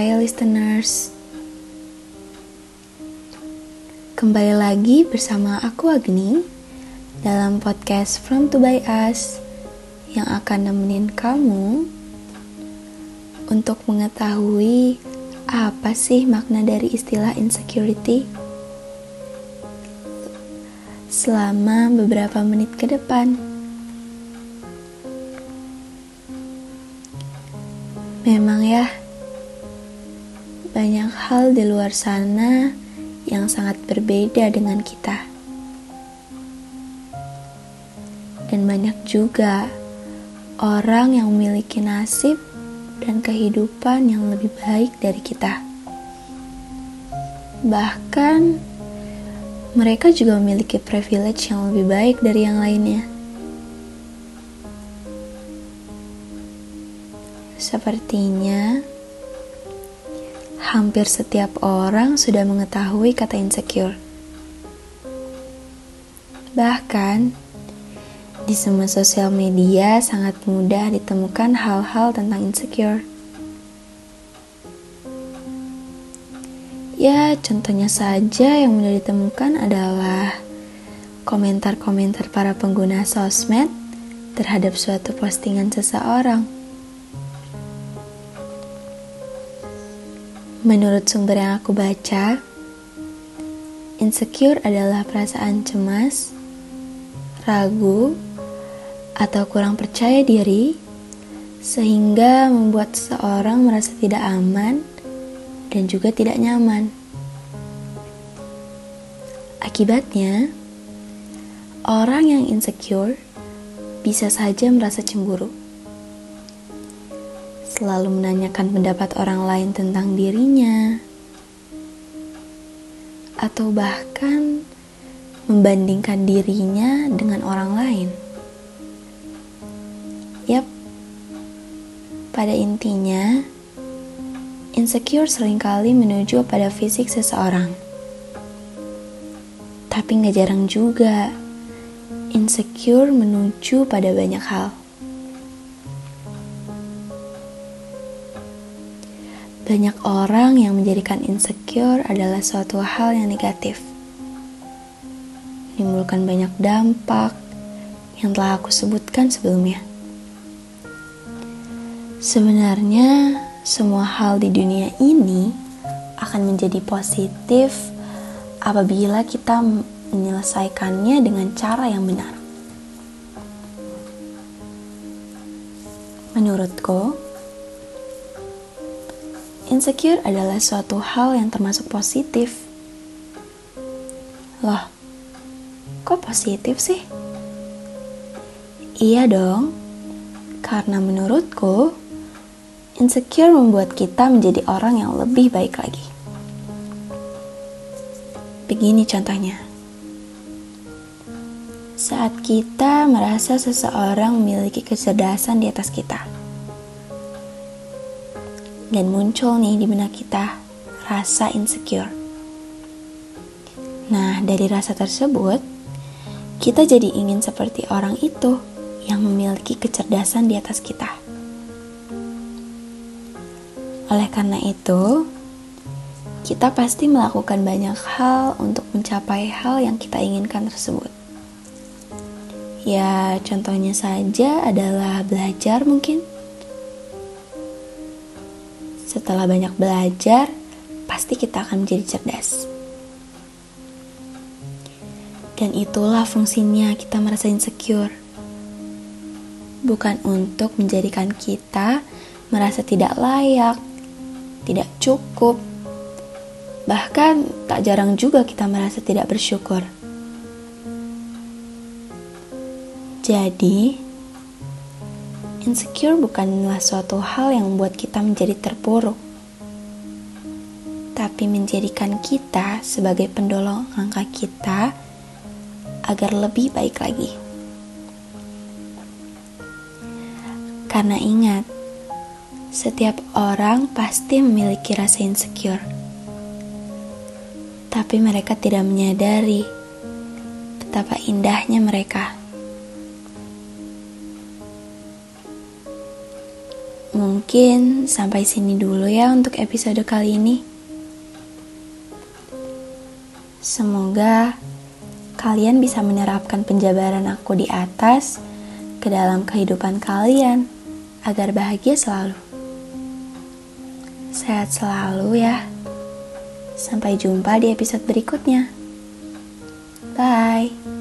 Hai listeners, kembali lagi bersama aku Agni dalam podcast From To By Us yang akan nemenin kamu untuk mengetahui apa sih makna dari istilah insecurity. Selama beberapa menit ke depan, memang ya banyak hal di luar sana yang sangat berbeda dengan kita. Dan banyak juga orang yang memiliki nasib dan kehidupan yang lebih baik dari kita. Bahkan mereka juga memiliki privilege yang lebih baik dari yang lainnya. Sepertinya hampir setiap orang sudah mengetahui kata insecure. Bahkan, di semua sosial media sangat mudah ditemukan hal-hal tentang insecure. Ya, contohnya saja yang mudah ditemukan adalah komentar-komentar para pengguna sosmed terhadap suatu postingan seseorang. Menurut sumber yang aku baca, insecure adalah perasaan cemas, ragu, atau kurang percaya diri, sehingga membuat seseorang merasa tidak aman dan juga tidak nyaman. Akibatnya, orang yang insecure bisa saja merasa cemburu, selalu menanyakan pendapat orang lain tentang dirinya, atau bahkan membandingkan dirinya dengan orang lain. Yap, pada intinya, insecure seringkali menuju pada fisik seseorang. Tapi gak jarang juga, insecure menuju pada banyak hal. Banyak orang yang menjadikan insecure adalah suatu hal yang negatif, menimbulkan banyak dampak yang telah aku sebutkan sebelumnya. Sebenarnya, semua hal di dunia ini akan menjadi positif apabila kita menyelesaikannya dengan cara yang benar. Menurutku, insecure adalah suatu hal yang termasuk positif. Loh, kok positif sih? Iya dong, karena menurutku, insecure membuat kita menjadi orang yang lebih baik lagi. Begini contohnya. Saat kita merasa seseorang memiliki kecerdasan di atas kita, dan muncul nih di benak kita rasa insecure. Nah, dari rasa tersebut, kita jadi ingin seperti orang itu yang memiliki kecerdasan di atas kita. Oleh karena itu, kita pasti melakukan banyak hal untuk mencapai hal yang kita inginkan tersebut. Ya, contohnya saja adalah belajar mungkin. Setelah banyak belajar, pasti kita akan menjadi cerdas. Dan itulah fungsinya kita merasa insecure. Bukan untuk menjadikan kita merasa tidak layak, tidak cukup. Bahkan tak jarang juga kita merasa tidak bersyukur. Jadi, insecure bukanlah suatu hal yang membuat kita menjadi terpuruk, tapi menjadikan kita sebagai pendorong langkah kita agar lebih baik lagi. Karena ingat, setiap orang pasti memiliki rasa insecure, tapi mereka tidak menyadari betapa indahnya mereka. Mungkin sampai sini dulu ya untuk episode kali ini. Semoga kalian bisa menerapkan penjabaran aku di atas ke dalam kehidupan kalian agar bahagia selalu. Sehat selalu ya. Sampai jumpa di episode berikutnya. Bye.